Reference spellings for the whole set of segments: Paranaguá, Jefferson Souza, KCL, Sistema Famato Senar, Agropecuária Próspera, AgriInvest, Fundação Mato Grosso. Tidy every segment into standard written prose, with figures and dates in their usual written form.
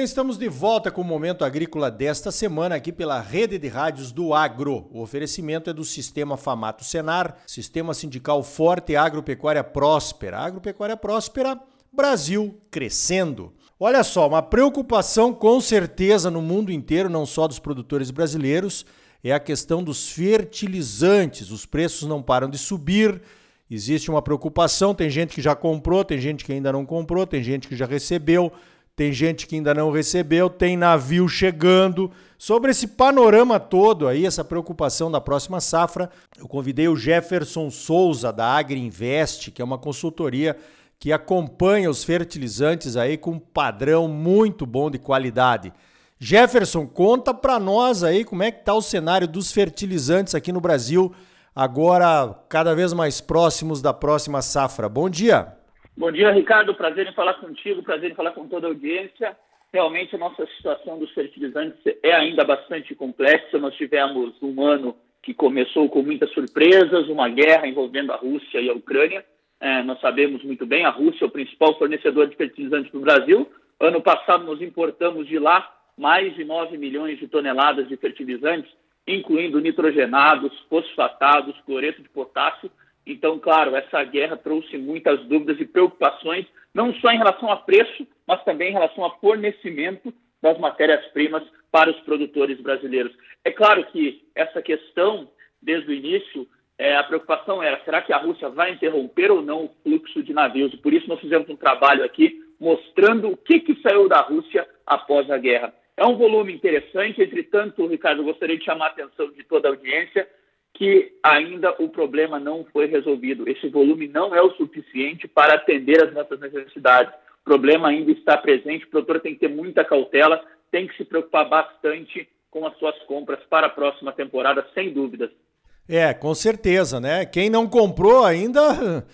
bem, estamos de volta com o Momento Agrícola desta semana aqui pela Rede de Rádios do Agro. O oferecimento é do Sistema Famato Senar, Sistema Sindical Forte e Agropecuária Próspera. Agropecuária Próspera, Brasil crescendo. Olha só, uma preocupação com certeza no mundo inteiro, não só dos produtores brasileiros, é a questão dos fertilizantes. Os preços não param de subir. Existe uma preocupação, tem gente que já comprou, tem gente que ainda não comprou, tem gente que já recebeu, tem gente que ainda não recebeu, tem navio chegando. Sobre esse panorama todo aí, essa preocupação da próxima safra, eu convidei o Jefferson Souza, da AgriInvest, que é uma consultoria que acompanha os fertilizantes aí com um padrão muito bom de qualidade. Jefferson, conta para nós aí como é que está o cenário dos fertilizantes aqui no Brasil, agora cada vez mais próximos da próxima safra. Bom dia. Bom dia, Ricardo. Prazer em falar contigo, prazer em falar com toda a audiência. Realmente a nossa situação dos fertilizantes é ainda bastante complexa. Nós tivemos um ano que começou com muitas surpresas, uma guerra envolvendo a Rússia e a Ucrânia. Nós sabemos muito bem, a Rússia é o principal fornecedor de fertilizantes no Brasil. Ano passado nós importamos de lá mais de 9 milhões de toneladas de fertilizantes, incluindo nitrogenados, fosfatados, cloreto de potássio. Então, claro, essa guerra trouxe muitas dúvidas e preocupações, não só em relação a preço, mas também em relação a fornecimento das matérias-primas para os produtores brasileiros. É claro que essa questão, desde o início, a preocupação era, será que a Rússia vai interromper ou não o fluxo de navios? Por isso nós fizemos um trabalho aqui mostrando o que saiu da Rússia após a guerra. É um volume interessante, entretanto, Ricardo, eu gostaria de chamar a atenção de toda a audiência que ainda o problema não foi resolvido. Esse volume não é o suficiente para atender as nossas necessidades. O problema ainda está presente, o produtor tem que ter muita cautela, tem que se preocupar bastante com as suas compras para a próxima temporada, sem dúvidas. Com certeza, né? Quem não comprou ainda,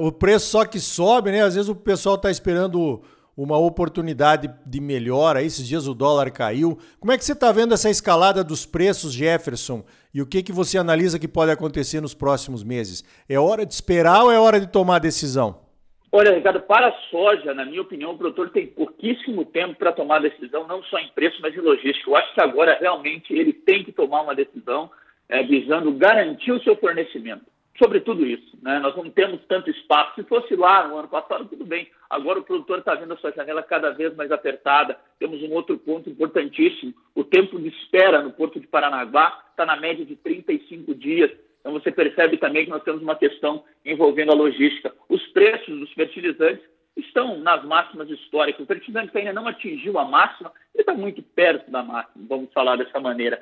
o preço só que sobe, né? Às vezes o pessoal está esperando uma oportunidade de melhora. Esses dias o dólar caiu. Como é que você está vendo essa escalada dos preços, Jefferson? E o que você analisa que pode acontecer nos próximos meses? É hora de esperar ou é hora de tomar a decisão? Olha, Ricardo, para a soja, na minha opinião, o produtor tem pouquíssimo tempo para tomar decisão, não só em preço, mas em logística. Eu acho que agora realmente ele tem que tomar uma decisão visando garantir o seu fornecimento. Sobre tudo isso, né? Nós não temos tanto espaço. Se fosse lá no ano passado, tudo bem. Agora o produtor está vendo a sua janela cada vez mais apertada. Temos um outro ponto importantíssimo. O tempo de espera no Porto de Paranaguá está na média de 35 dias. Então você percebe também que nós temos uma questão envolvendo a logística. Os preços dos fertilizantes estão nas máximas históricas. O fertilizante que ainda não atingiu a máxima, ele está muito perto da máxima, vamos falar dessa maneira.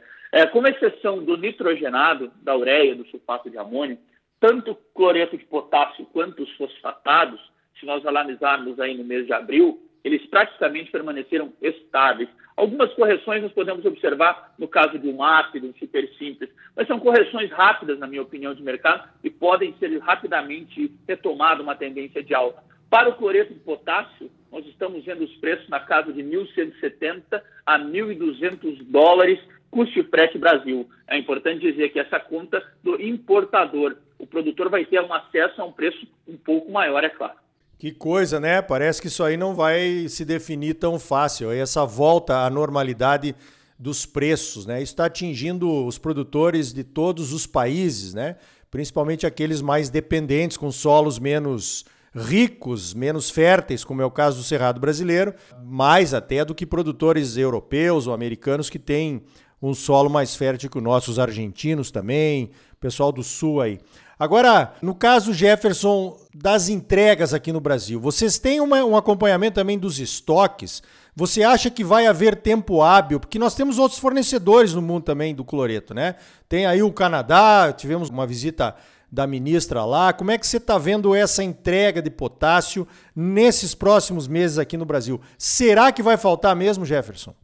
Com exceção do nitrogenado, da ureia, do sulfato de amônio, tanto o cloreto de potássio quanto os fosfatados, se nós analisarmos aí no mês de abril, eles praticamente permaneceram estáveis. Algumas correções nós podemos observar no caso de um ácido, um super simples, mas são correções rápidas, na minha opinião, de mercado e podem ser rapidamente retomada uma tendência de alta. Para o cloreto de potássio, nós estamos vendo os preços na casa de 1.170 a 1.200 dólares, custo de frete Brasil. É importante dizer que essa conta do importador, o produtor vai ter um acesso a um preço um pouco maior, é claro. Que coisa, né? Parece que isso aí não vai se definir tão fácil. Essa volta à normalidade dos preços, né? Isso está atingindo os produtores de todos os países, né? Principalmente aqueles mais dependentes, com solos menos ricos, menos férteis, como é o caso do Cerrado brasileiro, mais até do que produtores europeus ou americanos que têm um solo mais fértil que o nosso, os argentinos também, pessoal do sul aí. Agora, no caso, Jefferson, das entregas aqui no Brasil, vocês têm um acompanhamento também dos estoques? Você acha que vai haver tempo hábil? Porque nós temos outros fornecedores no mundo também do cloreto, né? Tem aí o Canadá, tivemos uma visita da ministra lá. Como é que você está vendo essa entrega de potássio nesses próximos meses aqui no Brasil? Será que vai faltar mesmo, Jefferson?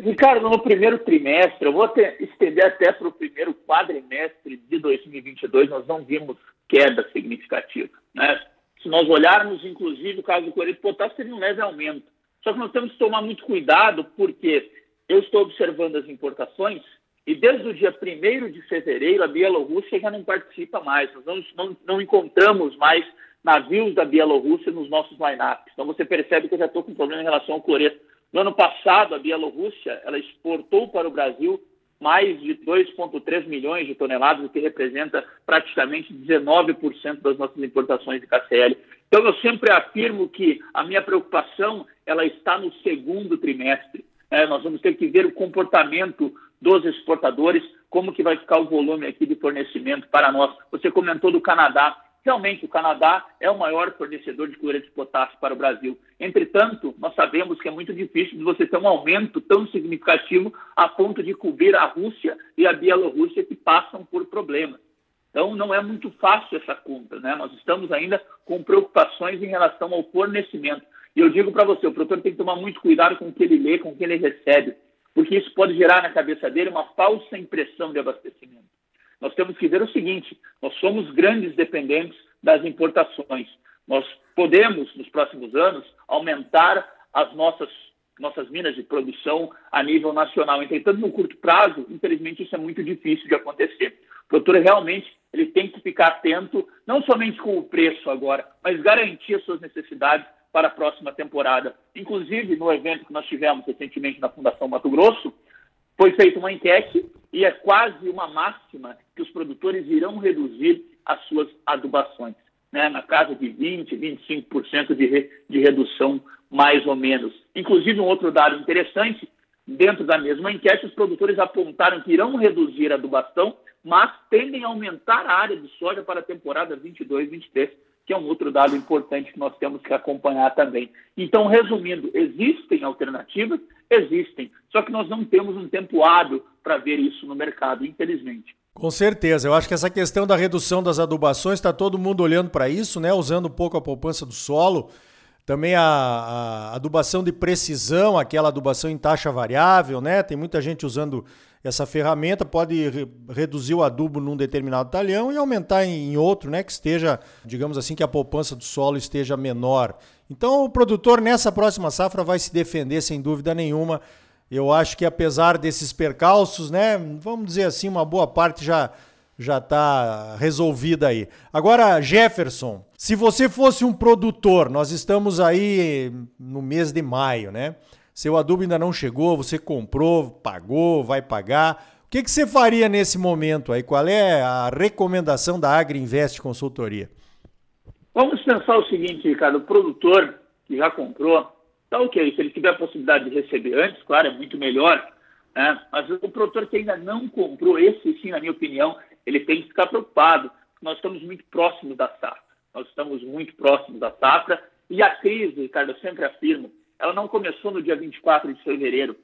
Ricardo, no primeiro trimestre, eu vou estender até para o primeiro quadrimestre de 2022, nós não vimos queda significativa, né? Se nós olharmos, inclusive, o caso do cloreto de potássio, teve um leve aumento. Só que nós temos que tomar muito cuidado, porque eu estou observando as importações e desde o dia 1º de fevereiro, a Bielorrússia já não participa mais. Nós não encontramos mais navios da Bielorrússia nos nossos line-ups. Então você percebe que eu já estou com problema em relação ao cloreto. No ano passado, a Bielorrússia ela exportou para o Brasil mais de 2,3 milhões de toneladas, o que representa praticamente 19% das nossas importações de KCL. Então, eu sempre afirmo que a minha preocupação ela está no segundo trimestre. Nós vamos ter que ver o comportamento dos exportadores, como que vai ficar o volume aqui de fornecimento para nós. Você comentou do Canadá. Realmente, o Canadá é o maior fornecedor de cloreto de potássio para o Brasil. Entretanto, nós sabemos que é muito difícil de você ter um aumento tão significativo a ponto de cobrir a Rússia e a Bielorrússia, que passam por problemas. Então, não é muito fácil essa compra, né? Nós estamos ainda com preocupações em relação ao fornecimento. E eu digo para você, o produtor tem que tomar muito cuidado com o que ele lê, com o que ele recebe, porque isso pode gerar na cabeça dele uma falsa impressão de abastecimento. Nós temos que ver o seguinte, nós somos grandes dependentes das importações. Nós podemos, nos próximos anos, aumentar as nossas minas de produção a nível nacional. Entretanto, no curto prazo, infelizmente, isso é muito difícil de acontecer. O produtor realmente ele tem que ficar atento, não somente com o preço agora, mas garantir as suas necessidades para a próxima temporada. Inclusive, no evento que nós tivemos recentemente na Fundação Mato Grosso, foi feita uma enquete e é quase uma máxima que os produtores irão reduzir as suas adubações, né? Na casa de 20%, 25% de redução, mais ou menos. Inclusive, um outro dado interessante, dentro da mesma enquete, os produtores apontaram que irão reduzir a adubação, mas tendem a aumentar a área de soja para a temporada 22-23, que é um outro dado importante que nós temos que acompanhar também. Então, resumindo, existem alternativas? Existem. Só que nós não temos um tempo hábil para ver isso no mercado, infelizmente. Com certeza. Eu acho que essa questão da redução das adubações, está todo mundo olhando para isso, né? Usando um pouco a poupança do solo. Também a adubação de precisão, aquela adubação em taxa variável, né? Tem muita gente usando essa ferramenta, pode reduzir o adubo num determinado talhão e aumentar em outro, né, que esteja, digamos assim, que a poupança do solo esteja menor. Então, o produtor nessa próxima safra vai se defender sem dúvida nenhuma. Eu acho que apesar desses percalços, né, vamos dizer assim, uma boa parte já está resolvida aí. Agora, Jefferson, se você fosse um produtor, nós estamos aí no mês de maio, né? Seu adubo ainda não chegou, você comprou, pagou, vai pagar. O que você faria nesse momento aí? Qual é a recomendação da AgriInvest Consultoria? Vamos pensar o seguinte, Ricardo. O produtor que já comprou, tá ok. Se ele tiver a possibilidade de receber antes, claro, é muito melhor, né? Mas o produtor que ainda não comprou, esse sim, na minha opinião, ele tem que ficar preocupado. Nós estamos muito próximos da safra. E a crise, Ricardo, eu sempre afirmo, ela não começou no dia 24 de fevereiro.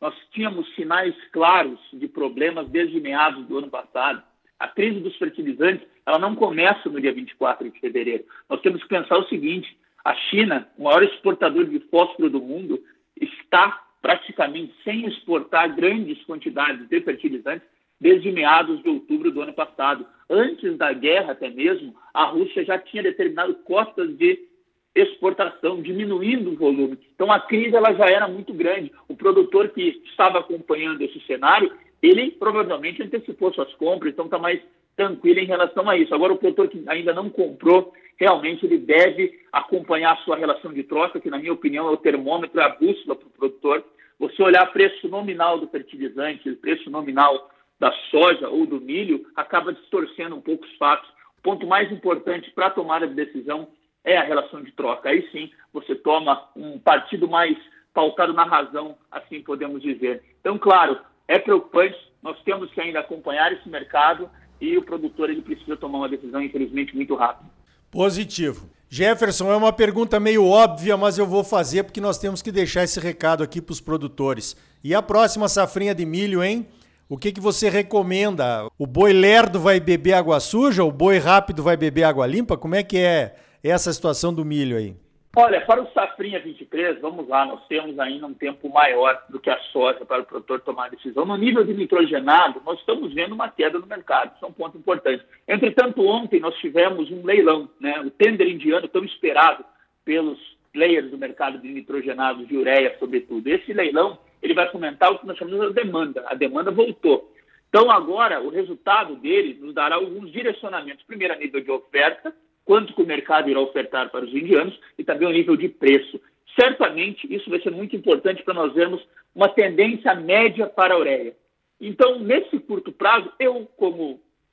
Nós tínhamos sinais claros de problemas desde meados do ano passado. A crise dos fertilizantes, ela não começa no dia 24 de fevereiro. Nós temos que pensar o seguinte, a China, o maior exportador de fósforo do mundo, está praticamente sem exportar grandes quantidades de fertilizantes desde meados de outubro do ano passado. Antes da guerra até mesmo, a Rússia já tinha determinado cotas de exportação, diminuindo o volume. Então, a crise ela já era muito grande. O produtor que estava acompanhando esse cenário, ele provavelmente antecipou suas compras, então está mais tranquilo em relação a isso. Agora, o produtor que ainda não comprou, realmente ele deve acompanhar a sua relação de troca, que, na minha opinião, é o termômetro, é a bússola para o produtor. Você olhar preço nominal do fertilizante, preço nominal da soja ou do milho, acaba distorcendo um pouco os fatos. O ponto mais importante para a tomada de decisão é a relação de troca. Aí sim, você toma um partido mais pautado na razão, assim podemos dizer. Então, claro, é preocupante, nós temos que ainda acompanhar esse mercado e o produtor ele precisa tomar uma decisão, infelizmente, muito rápida. Positivo. Jefferson, é uma pergunta meio óbvia, mas eu vou fazer porque nós temos que deixar esse recado aqui para os produtores. E a próxima safrinha de milho, hein? O que você recomenda? O boi lerdo vai beber água suja? O boi rápido vai beber água limpa? Como é que é essa situação do milho aí? Olha, para o safrinha 23, vamos lá, nós temos ainda um tempo maior do que a soja para o produtor tomar a decisão. No nível de nitrogenado, nós estamos vendo uma queda no mercado, isso é um ponto importante. Entretanto, ontem nós tivemos um leilão, né? O tender indiano tão esperado pelos players do mercado de nitrogenado, de ureia, sobretudo. Esse leilão, ele vai fomentar o que nós chamamos de demanda. A demanda voltou. Então, agora, o resultado dele nos dará alguns direcionamentos. Primeiro, a nível de oferta, quanto que o mercado irá ofertar para os indianos e também o nível de preço. certamente isso vai ser muito importante para nós vermos uma tendência média para a ureia. Então, nesse curto prazo, se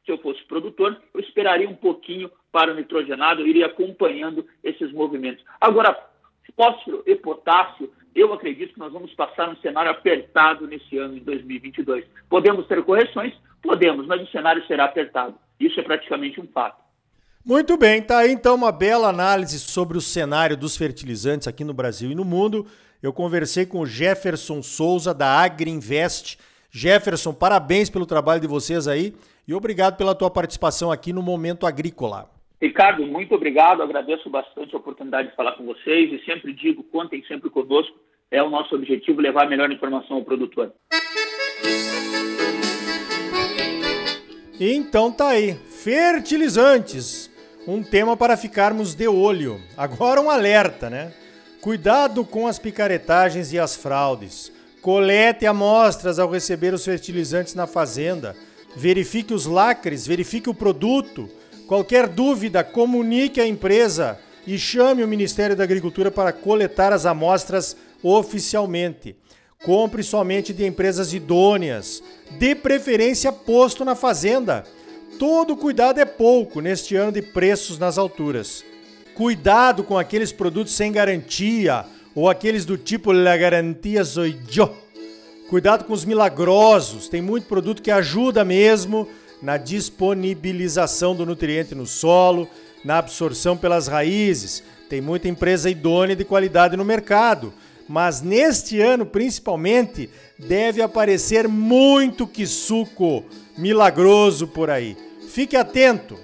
eu fosse produtor, eu esperaria um pouquinho para o nitrogenado, eu iria acompanhando esses movimentos. Agora, fósforo e potássio, eu acredito que nós vamos passar um cenário apertado nesse ano de 2022. Podemos ter correções? Podemos, mas o cenário será apertado. Isso é praticamente um fato. Muito bem, tá aí então uma bela análise sobre o cenário dos fertilizantes aqui no Brasil e no mundo. Eu conversei com o Jefferson Souza, da AgriInvest. Jefferson, parabéns pelo trabalho de vocês aí e obrigado pela tua participação aqui no Momento Agrícola. Ricardo, muito obrigado, agradeço bastante a oportunidade de falar com vocês e sempre digo, contem sempre conosco, é o nosso objetivo levar a melhor informação ao produtor. Então tá aí, fertilizantes, um tema para ficarmos de olho. Agora um alerta, né? Cuidado com as picaretagens e as fraudes. Colete amostras ao receber os fertilizantes na fazenda. Verifique os lacres, verifique o produto. Qualquer dúvida, comunique à empresa e chame o Ministério da Agricultura para coletar as amostras oficialmente. Compre somente de empresas idôneas, de preferência posto na fazenda. Todo cuidado é pouco neste ano de preços nas alturas. Cuidado com aqueles produtos sem garantia, ou aqueles do tipo La Garantia Soy Yo. Cuidado com os milagrosos, tem muito produto que ajuda mesmo na disponibilização do nutriente no solo, na absorção pelas raízes. Tem muita empresa idônea de qualidade no mercado, mas neste ano principalmente deve aparecer muito quissuco milagroso por aí. Fique atento.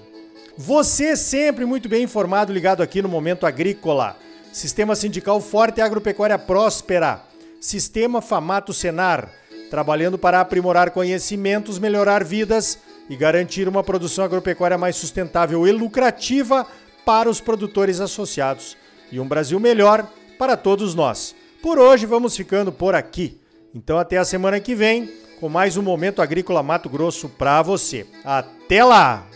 Você sempre muito bem informado, ligado aqui no Momento Agrícola. Sistema Sindical Forte e Agropecuária Próspera. Sistema Famato Senar, trabalhando para aprimorar conhecimentos, melhorar vidas e garantir uma produção agropecuária mais sustentável e lucrativa para os produtores associados. E um Brasil melhor para todos nós. Por hoje vamos ficando por aqui. Então até a semana que vem com mais um Momento Agrícola Mato Grosso para você. Até lá!